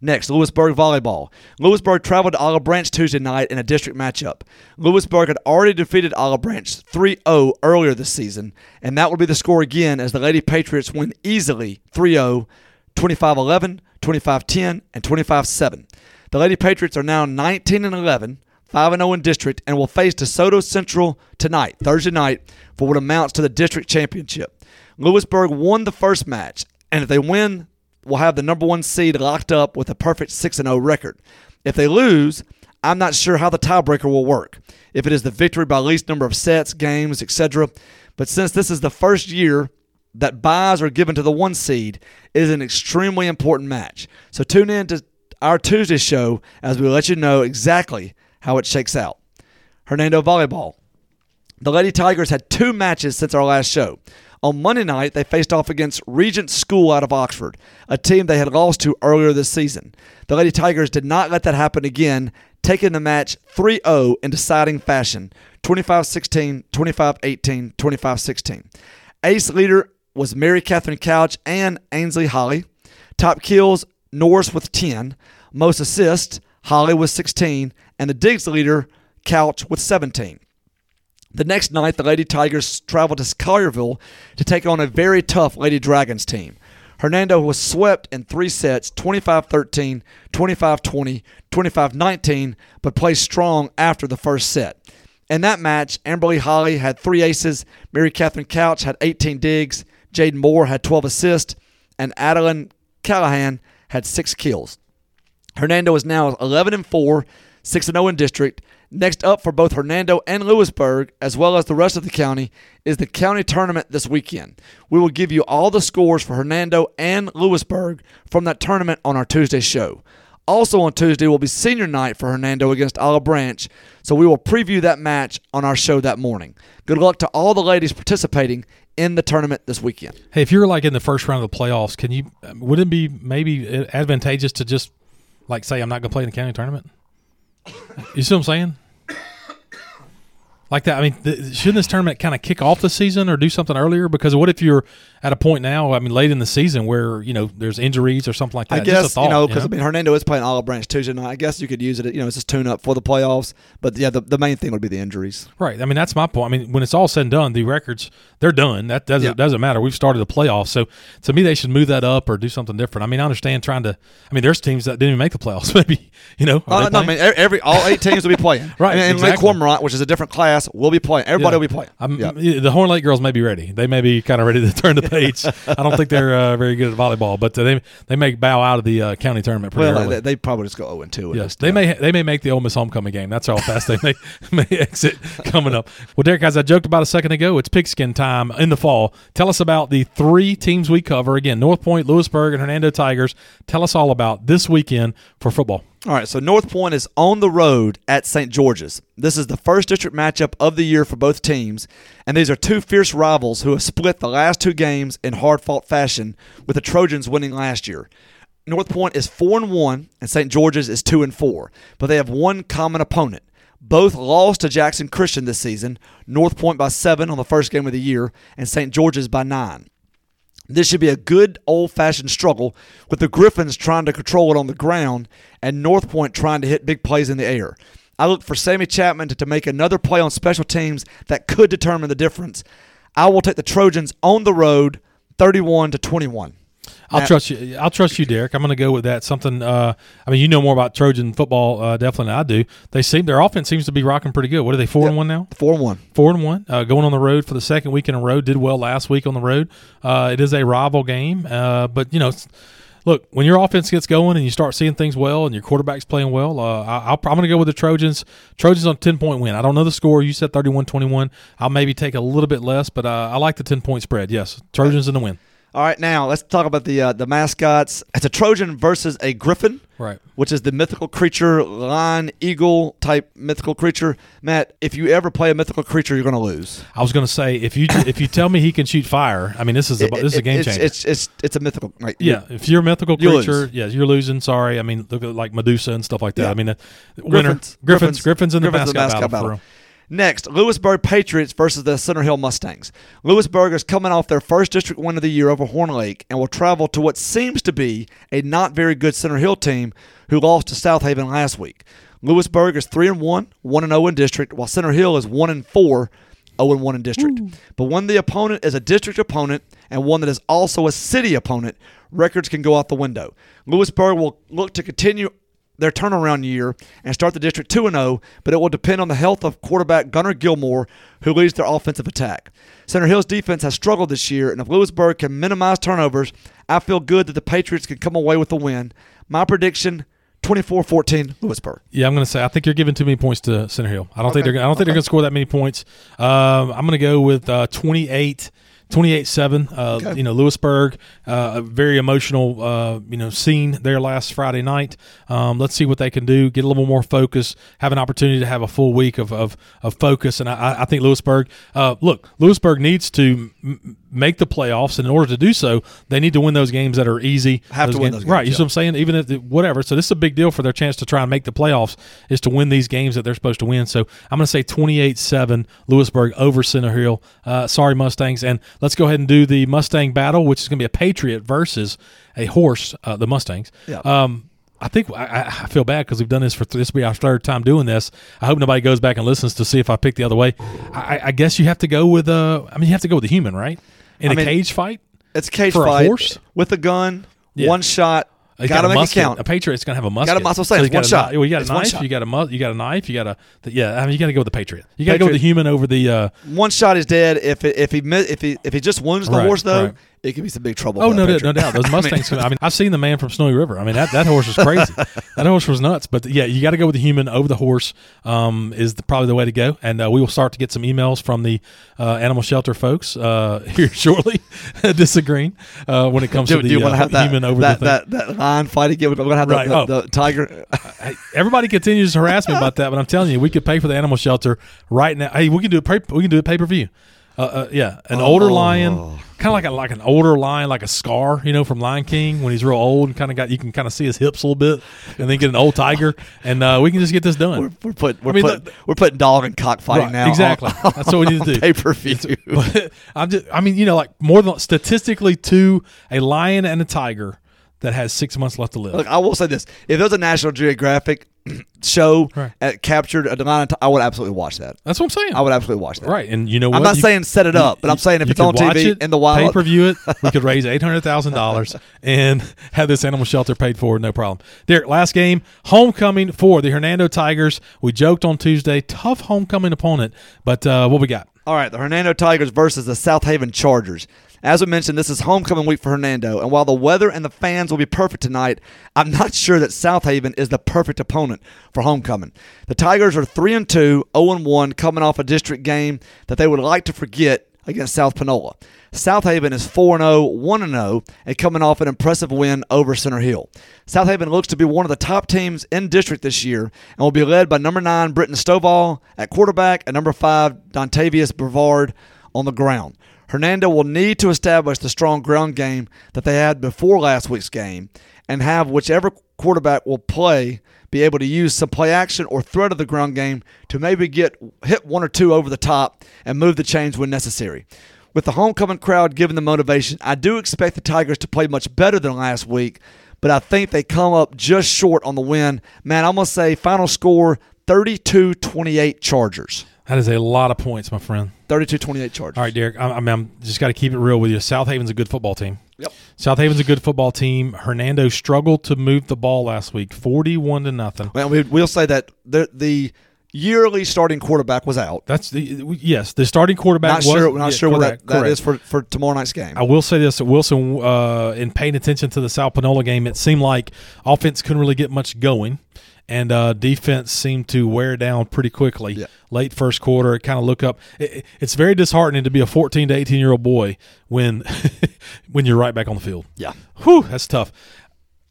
Next, Lewisburg volleyball. Lewisburg traveled to Olive Branch Tuesday night in a district matchup. Lewisburg had already defeated Olive Branch three oh earlier this season, and that would be the score again as the Lady Patriots win easily three oh, twenty-five eleven, twenty-five ten, and twenty-five seven. The Lady Patriots are now nineteen and eleven, five and oh in district, and will face DeSoto Central tonight, Thursday night, for what amounts to the district championship. Lewisburg won the first match, and if they win, will have the number one seed locked up with a perfect six and oh record. If they lose, I'm not sure how the tiebreaker will work, if it is the victory by least number of sets, games, et cetera. But since this is the first year that byes are given to the one seed, it is an extremely important match. So tune in to our Tuesday show as we let you know exactly how it shakes out. Hernando volleyball. The Lady Tigers had two matches since our last show. On Monday night, they faced off against Regent School out of Oxford, a team they had lost to earlier this season. The Lady Tigers did not let that happen again, taking the match three oh in deciding fashion, twenty-five sixteen, twenty-five eighteen, twenty-five sixteen. Ace leader was Mary Catherine Couch and Ainsley Holly. Top kills, Norris with ten. Most assists, Holly with sixteen. And the digs leader, Couch, with seventeen. The next night, the Lady Tigers traveled to Collierville to take on a very tough Lady Dragons team. Hernando was swept in three sets, twenty-five thirteen, twenty-five twenty, twenty-five nineteen, but played strong after the first set. In that match, Amberly Holly had three aces, Mary Catherine Couch had eighteen digs, Jaden Moore had twelve assists, and Adeline Callahan had six kills. Hernando is now eleven and four, six and oh in district. Next up for both Hernando and Lewisburg, as well as the rest of the county, is the county tournament this weekend. We will give you all the scores for Hernando and Lewisburg from that tournament on our Tuesday show. Also on Tuesday will be senior night for Hernando against Olive Branch, so we will preview that match on our show that morning. Good luck to all the ladies participating in the tournament this weekend. Hey, if you're like in the first round of the playoffs, can you? Would it be maybe advantageous to just like say I'm not going to play in the county tournament? You see what I'm saying? Like that, I mean, th- shouldn't this tournament kind of kick off the season or do something earlier? Because what if you're at a point now, I mean, late in the season where, you know, there's injuries or something like that? I guess, just a thought, you know, because, you know? I mean, Hernando is playing Olive Branch Tuesday night. I guess you could use it, you know, it's just tune-up for the playoffs. But, yeah, the, the main thing would be the injuries. Right. I mean, that's my point. I mean, when it's all said and done, the records, they're done. That doesn't yeah. doesn't matter. We've started the playoffs. So, to me, they should move that up or do something different. I mean, I understand trying to – I mean, there's teams that didn't even make the playoffs maybe, you know. Uh, no, I mean, every, all eight teams will be playing. Right, I mean, and exactly. Lake Cormorant, which is a different class. We'll be playing. Everybody yeah. will be playing. I'm, yeah. The Horn Lake girls may be ready. They may be kind of ready to turn the page. I don't think they're uh, very good at volleyball, but they they may bow out of the uh, county tournament pretty well, early. They, they probably just go oh and two. Yes, they may they may make the Ole Miss homecoming game. That's how fast they may, may exit coming up. Well, Derek, as I joked about a second ago, it's pigskin time in the fall. Tell us about the three teams we cover. Again, North Point, Lewisburg, and Hernando Tigers. Tell us all about this weekend for football. All right, so North Point is on the road at Saint George's. This is the first district matchup of the year for both teams, and these are two fierce rivals who have split the last two games in hard-fought fashion, with the Trojans winning last year. North Point is four and one, and Saint George's is two and four, but they have one common opponent. both lost to Jackson Christian this season, North Point by seven on the first game of the year, and Saint George's by nine. This should be a good old-fashioned struggle with the Griffins trying to control it on the ground and North Point trying to hit big plays in the air. I look for Sammy Chapman to, to make another play on special teams that could determine the difference. I will take the Trojans on the road, thirty-one to twenty-one. I'll Matt. trust you. I'll trust you, Derek. I'm going to go with that. Something. Uh, I mean, you know more about Trojan football uh, definitely than I do. They seem their offense seems to be rocking pretty good. What are they four yep. and one now? Four and one. Four and one. Uh, going on the road for the second week in a row. Did well last week on the road. Uh, it is a rival game, uh, but you know. It's, Look, when your offense gets going and you start seeing things well and your quarterback's playing well, uh, I, I'm going to go with the Trojans. Trojans on a ten-point win. I don't know the score. You said thirty-one twenty-one. I'll maybe take a little bit less, but uh, I like the ten-point spread. Yes, Trojans in the win. All right, now let's talk about the uh, the mascots. It's a Trojan versus a Griffin, right? Which is the mythical creature, lion, eagle type mythical creature. Matt, if you ever play a mythical creature, you're going to lose. I was going to say if you if you tell me he can shoot fire, I mean this is a, it, this is a game it's, changer. It's it's it's a mythical. Like, yeah, if you're a mythical creature, you yeah, you're losing. Sorry, I mean look at like Medusa and stuff like that. Yeah. I mean, uh, Griffins, winner Griffins Griffins, Griffins in the, Griffins mascot, the mascot battle. battle. For real. Next, Lewisburg Patriots versus the Center Hill Mustangs. Lewisburg is coming off their first district win of the year over Horn Lake and will travel to what seems to be a not very good Center Hill team who lost to South Haven last week. Lewisburg is three and one, one and oh in district, while Center Hill is one and four, oh and one in district. Ooh. But when the opponent is a district opponent and one that is also a city opponent, records can go out the window. Lewisburg will look to continue their turnaround year and start the district two and oh, but it will depend on the health of quarterback Gunnar Gilmore, who leads their offensive attack. Center Hill's defense has struggled this year, and if Lewisburg can minimize turnovers, I feel good that the Patriots can come away with the win. My prediction, twenty-four fourteen, Lewisburg. Yeah, I'm going to say I think you're giving too many points to Center Hill. I don't okay. think they're I don't think okay. they're going to score that many points. Um, I'm going to go with uh, twenty-eight. twenty-eight seven, uh, okay. you know, Lewisburg, uh, a very emotional, uh, you know, scene there last Friday night. Um, let's see what they can do, get a little more focus, have an opportunity to have a full week of of, of focus. And I, I think Lewisburg, uh, look, Lewisburg needs to m- make the playoffs. And in order to do so, they need to win those games that are easy. Have those to win games, those games. Right, you yeah. see what I'm saying? Even if, whatever. So this is a big deal for their chance to try and make the playoffs is to win these games that they're supposed to win. So I'm going to say twenty-eight seven, Lewisburg over Center Hill. Uh, sorry, Mustangs. And let's go ahead and do the Mustang battle, which is going to be a Patriot versus a horse, uh, the Mustangs. Yeah. Um, I think I, I feel bad because we've done this for this will be our third time doing this. I hope nobody goes back and listens to see if I pick the other way. I, I guess you have to go with a. I mean, you have to go with a human, right? In I a mean, cage fight. It's a cage for fight a horse with a gun, yeah. one shot. He's gotta got make musket. It count. A Patriot's gonna have a musket. Got a so one got shot. A, well, you got it's a knife. You got a mu- You got a knife. You got a. Th- yeah, I mean, you got to go with the Patriot. You got to go with the human over the. Uh, one shot is dead. If it, if he if he if he just wounds the right, horse though, right. It could be some big trouble. Oh no, no, no doubt. Those Mustangs. I, mean, I mean, I've seen the man from Snowy River. I mean, that, that horse was crazy. That horse was nuts. But yeah, you got to go with the human over the horse. Um, is the, probably the way to go. And uh, we will start to get some emails from the uh, animal shelter folks uh, here shortly, disagreeing uh, when it comes do, to the uh, that, human over that, the thing. That, that, that, Lion fighting game. We're going to have right. the, oh. the, the tiger. Everybody continues to harass me about that, but I'm telling you, we could pay for the animal shelter right now. Hey, we can do a we can do a pay per view. Uh, uh, yeah, an oh. older lion, kind of like a like an older lion, like a Scar, you know, from Lion King when he's real old and kind of got you can kind of see his hips a little bit, and then get an old tiger, and uh, we can just get this done. We're, we're put we're I mean, putting look, we're putting dog and cock fighting right, now. Exactly, on, that's what we need to do. Pay per view. I'm just, I mean, you know, like more than statistically, to a lion and a tiger. That has six months left to live. Look, I will say this: if there was a National Geographic show right. at, captured a lion, I would absolutely watch that. That's what I'm saying. I would absolutely watch that. Right, and you know what? I'm not you, saying set it up, you, but I'm saying if it's on T V it, in the wild, pay per view it. We could raise eight hundred thousand dollars and have this animal shelter paid for, no problem. Derek, last game, homecoming for the Hernando Tigers. We joked on Tuesday, tough homecoming opponent, but uh, what we got? All right, the Hernando Tigers versus the South Haven Chargers. As we mentioned, this is homecoming week for Hernando, and while the weather and the fans will be perfect tonight, I'm not sure that South Haven is the perfect opponent for homecoming. The Tigers are three and two, oh and one, coming off a district game that they would like to forget against South Panola. South Haven is four and oh, one and oh, and coming off an impressive win over Center Hill. South Haven looks to be one of the top teams in district this year, and will be led by number nine Britton Stovall at quarterback and number five Dontavius Brevard on the ground. Hernando will need to establish the strong ground game that they had before last week's game and have whichever quarterback will play, be able to use some play action or threat of the ground game to maybe get hit one or two over the top and move the chains when necessary. With the homecoming crowd given the motivation, I do expect the Tigers to play much better than last week, but I think they come up just short on the win. Man, I'm going to say final score, thirty-two twenty-eight Chargers. That is a lot of points, my friend. thirty-two twenty-eight Chargers. All right, Derek, I, I mean, I'm just got to keep it real with you. South Haven's a good football team. Yep. South Haven's a good football team. Hernando struggled to move the ball last week, forty-one to nothing. Well, we, we'll say that the, the yearly starting quarterback was out. That's the yes, the starting quarterback not was sure, not yeah, sure what that, that is for, for tomorrow night's game. I will say this, Wilson, uh, in paying attention to the South Panola game, it seemed like offense couldn't really get much going. And uh, defense seemed to wear down pretty quickly. Yeah. Late first quarter, it kind of look up. It, it's very disheartening to be a fourteen to eighteen-year-old boy when when you're right back on the field. Yeah. Whew, that's tough.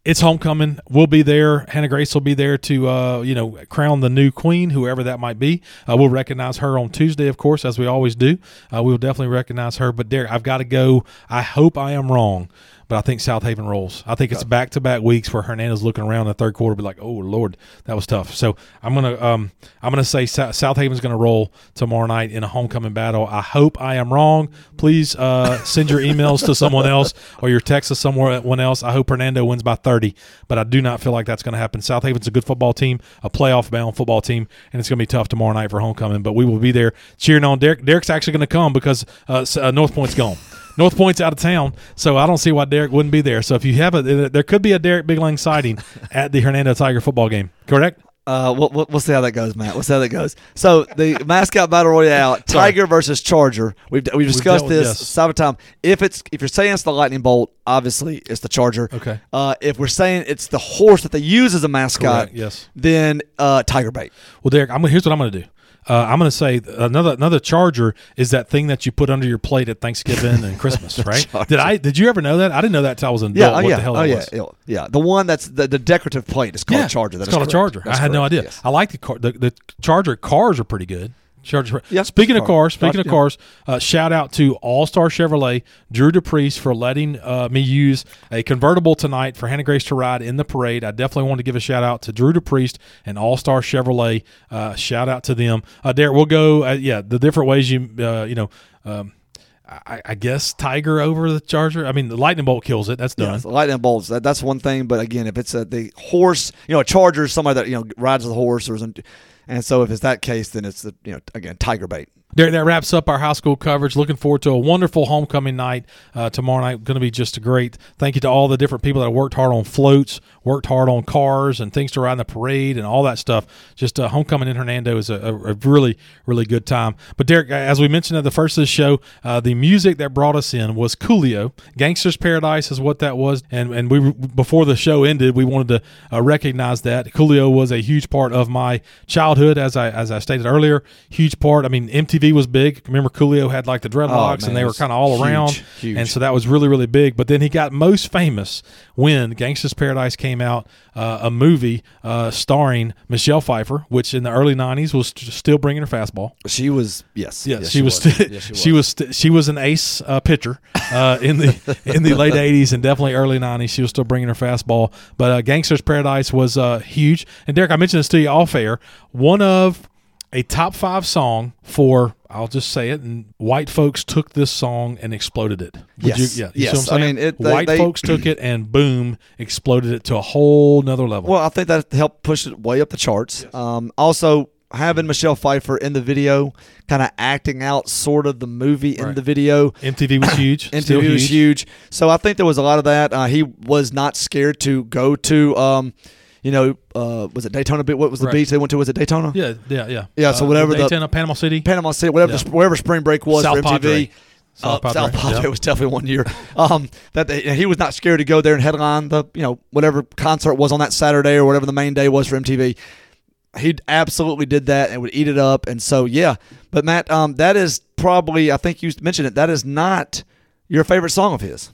It's homecoming. We'll be there. Hannah Grace will be there to, uh, you know, crown the new queen, whoever that might be. Uh, we'll recognize her on Tuesday, of course, as we always do. Uh, we will definitely recognize her. But, Derek, I've got to go. I hope I am wrong, but I think South Haven rolls. I think it's back-to-back weeks where Hernando's looking around in the third quarter, be like, oh, Lord, that was tough. So I'm going to um, I'm gonna say South Haven's going to roll tomorrow night in a homecoming battle. I hope I am wrong. Please uh, send your emails to someone else or your text to someone else. I hope Hernando wins by thirty. But I do not feel like that's going to happen. South Haven's a good football team, a playoff-bound football team, and it's going to be tough tomorrow night for homecoming. But we will be there cheering on. Derek, Derek's actually going to come because uh, North Point's gone. North Point's out of town, so I don't see why Derek wouldn't be there. So if you have a, there could be a Derek Big Lang sighting at the Hernando Tiger football game. Correct? Uh, we'll, we'll see how that goes, Matt. We'll see how that goes. So the mascot battle royale, Tiger Sorry. versus Charger. We've we've discussed we've dealt, this yes. several times. If it's if you're saying it's the lightning bolt, obviously it's the Charger. Okay. Uh, if we're saying it's the horse that they use as a mascot, Correct. yes. then uh, Tiger bait. Well, Derek, I'm here's what I'm going to do. Uh, I'm going to say another another Charger is that thing that you put under your plate at Thanksgiving and Christmas, right? Charger. Did I? Did you ever know that? I didn't know that until I was an adult. Yeah, oh, what yeah, the hell oh, that yeah, was? Yeah, yeah, the one that's the, the decorative plate is called yeah, a Charger. That it's is called correct. a Charger. That's I had correct. no idea. Yes. I like the car. The, the Charger cars are pretty good. Charger. Yeah, speaking of cars, speaking of cars, uh, shout out to All Star Chevrolet, Drew DePriest for letting uh, me use a convertible tonight for Hannah Grace to ride in the parade. I definitely want to give a shout out to Drew DePriest and All Star Chevrolet. Uh, shout out to them. Uh, Derek, we'll go. Uh, yeah, the different ways you uh, you know. Um, I, I guess Tiger over the Charger. I mean, the lightning bolt kills it. That's done. Yeah, lightning bolts. That, that's one thing. But again, if it's a, the horse, you know, a Charger is somebody that you know rides the horse or something. And so if it's that case, then it's the you know again Tiger bait. There, that wraps up our high school coverage. Looking forward to a wonderful homecoming night uh, tomorrow night. Going to be just a great. Thank you to all the different people that worked hard on floats, worked hard on cars and things to ride in the parade and all that stuff. Just uh, homecoming in Hernando is a, a really, really good time. But Derek, as we mentioned at the first of the show, uh, the music that brought us in was Coolio. Gangster's Paradise is what that was. And and we before the show ended, we wanted to uh, recognize that Coolio was a huge part of my childhood, as I as I stated earlier. Huge part. I mean, M T V was big. Remember, Coolio had like the dreadlocks, oh, man, and they were kind of all huge, around, huge. And so that was really, really big. But then he got most famous when Gangster's Paradise came out, uh, a movie uh, starring Michelle Pfeiffer, which in the early nineties was st- still bringing her fastball. She was, yes, yes, yes she, she was, was. St- yes, she was, she was, st- she was an ace uh, pitcher uh, in the in the late eighties and definitely early nineties. She was still bringing her fastball. But uh, Gangster's Paradise was uh, huge. And Derek, I mentioned this to you off air. One of a top five song for, I'll just say it, and white folks took this song and exploded it. Would yes. You, yeah, you yes. I mean, it, they, white they, folks took it and boom, exploded it to a whole nother level. Well, I think that helped push it way up the charts. Yes. Um, also, having Michelle Pfeiffer in the video, kind of acting out sort of the movie in right. the video. M T V was huge. M T V Still was huge. huge. So I think there was a lot of that. Uh, he was not scared to go to um, – You know, uh, was it Daytona? What was the right. beach they went to? Was it Daytona? Yeah, yeah, yeah. Yeah, so whatever uh, Daytona, the – Panama City. Panama City, whatever, yeah. the, wherever spring break was South for M T V. Padre. South uh, Padre. South Padre yep. was definitely one year. Um, that they, He was not scared to go there and headline the, you know, whatever concert was on that Saturday or whatever the main day was for M T V. He absolutely did that and would eat it up. And so, yeah. But, Matt, um, that is probably – I think you mentioned it. That is not your favorite song of his.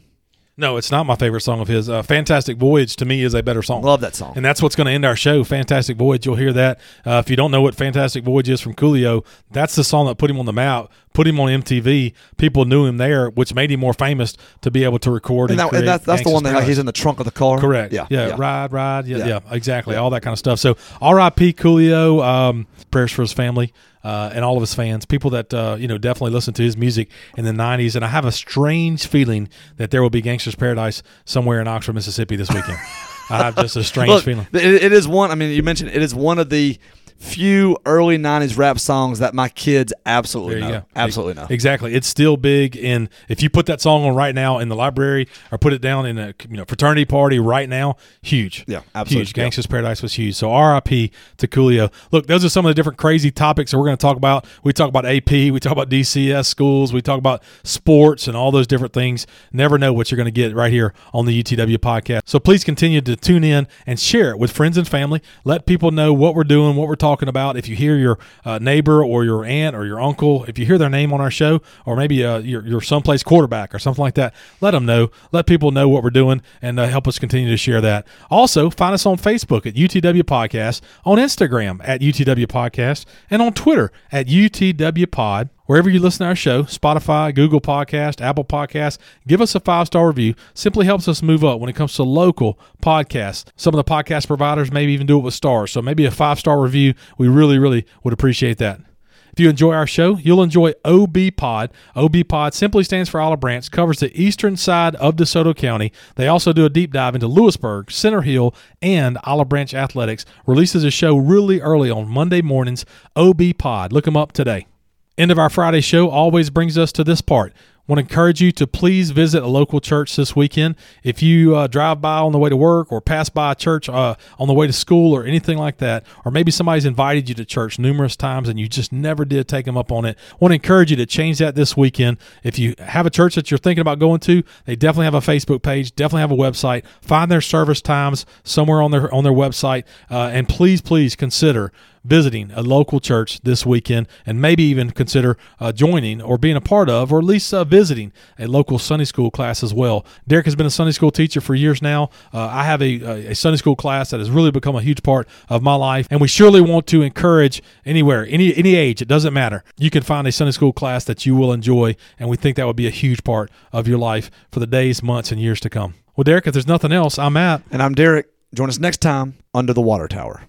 No, it's not my favorite song of his. Uh, Fantastic Voyage, to me, is a better song. Love that song. And that's what's going to end our show, Fantastic Voyage. You'll hear that. Uh, if you don't know what Fantastic Voyage is from Coolio, that's the song that put him on the map, put him on M T V. People knew him there, which made him more famous to be able to record. And, and, that, and that's, that's the one that like, he's in the trunk of the car. Correct. Yeah. Yeah. yeah. Ride, ride. Yeah, yeah. yeah exactly. Yeah. All that kind of stuff. So R I P Coolio, um, prayers for his family. Uh, and all of his fans, people that uh, you know definitely listened to his music in the nineties. And I have a strange feeling that there will be Gangster's Paradise somewhere in Oxford, Mississippi this weekend. I have just a strange Look, feeling. It, it is one, I mean, you mentioned it is one of the few early nineties rap songs that my kids absolutely know. Go. Absolutely know. Exactly. It's still big. And if you put that song on right now in the library or put it down in a you know fraternity party right now, huge. Yeah, absolutely. Huge. Gangster's Paradise was huge. So R I P to Coolio. Look, those are some of the different crazy topics that we're going to talk about. We talk about A P. We talk about D C S schools. We talk about sports and all those different things. Never know what you're going to get right here on the U T W podcast. So please continue to tune in and share it with friends and family. Let people know what we're doing, what we're talking talking about. If you hear your uh, neighbor or your aunt or your uncle, if you hear their name on our show, or maybe uh, you're, you're someplace quarterback or something like that, let them know. Let people know what we're doing and uh, help us continue to share that. Also, find us on Facebook at U T W Podcast, on Instagram at U T W Podcast, and on Twitter at U T W Pod. Wherever you listen to our show, Spotify, Google Podcast, Apple Podcasts, give us a five-star review. Simply helps us move up when it comes to local podcasts. Some of the podcast providers maybe even do it with stars, so maybe a five-star review. We really, really would appreciate that. If you enjoy our show, you'll enjoy O B Pod. O B Pod simply stands for Olive Branch, covers the eastern side of DeSoto County. They also do a deep dive into Lewisburg, Center Hill, and Olive Branch Athletics. Releases a show really early on Monday mornings. O B Pod. Look them up today. End of our Friday show always brings us to this part. I want to encourage you to please visit a local church this weekend. If you uh, drive by on the way to work or pass by a church uh, on the way to school or anything like that, or maybe somebody's invited you to church numerous times and you just never did take them up on it, I want to encourage you to change that this weekend. If you have a church that you're thinking about going to, they definitely have a Facebook page, definitely have a website. Find their service times somewhere on their on their website, uh, and please, please consider visiting a local church this weekend, and maybe even consider uh, joining or being a part of, or at least uh, visiting a local Sunday school class as well. Derek has been a Sunday school teacher for years now. Uh, I have a, a Sunday school class that has really become a huge part of my life, and we surely want to encourage anywhere, any any age, it doesn't matter. You can find a Sunday school class that you will enjoy, and we think that would be a huge part of your life for the days, months, and years to come. Well, Derek, if there's nothing else, I'm Matt. And I'm Derek. Join us next time under the water tower.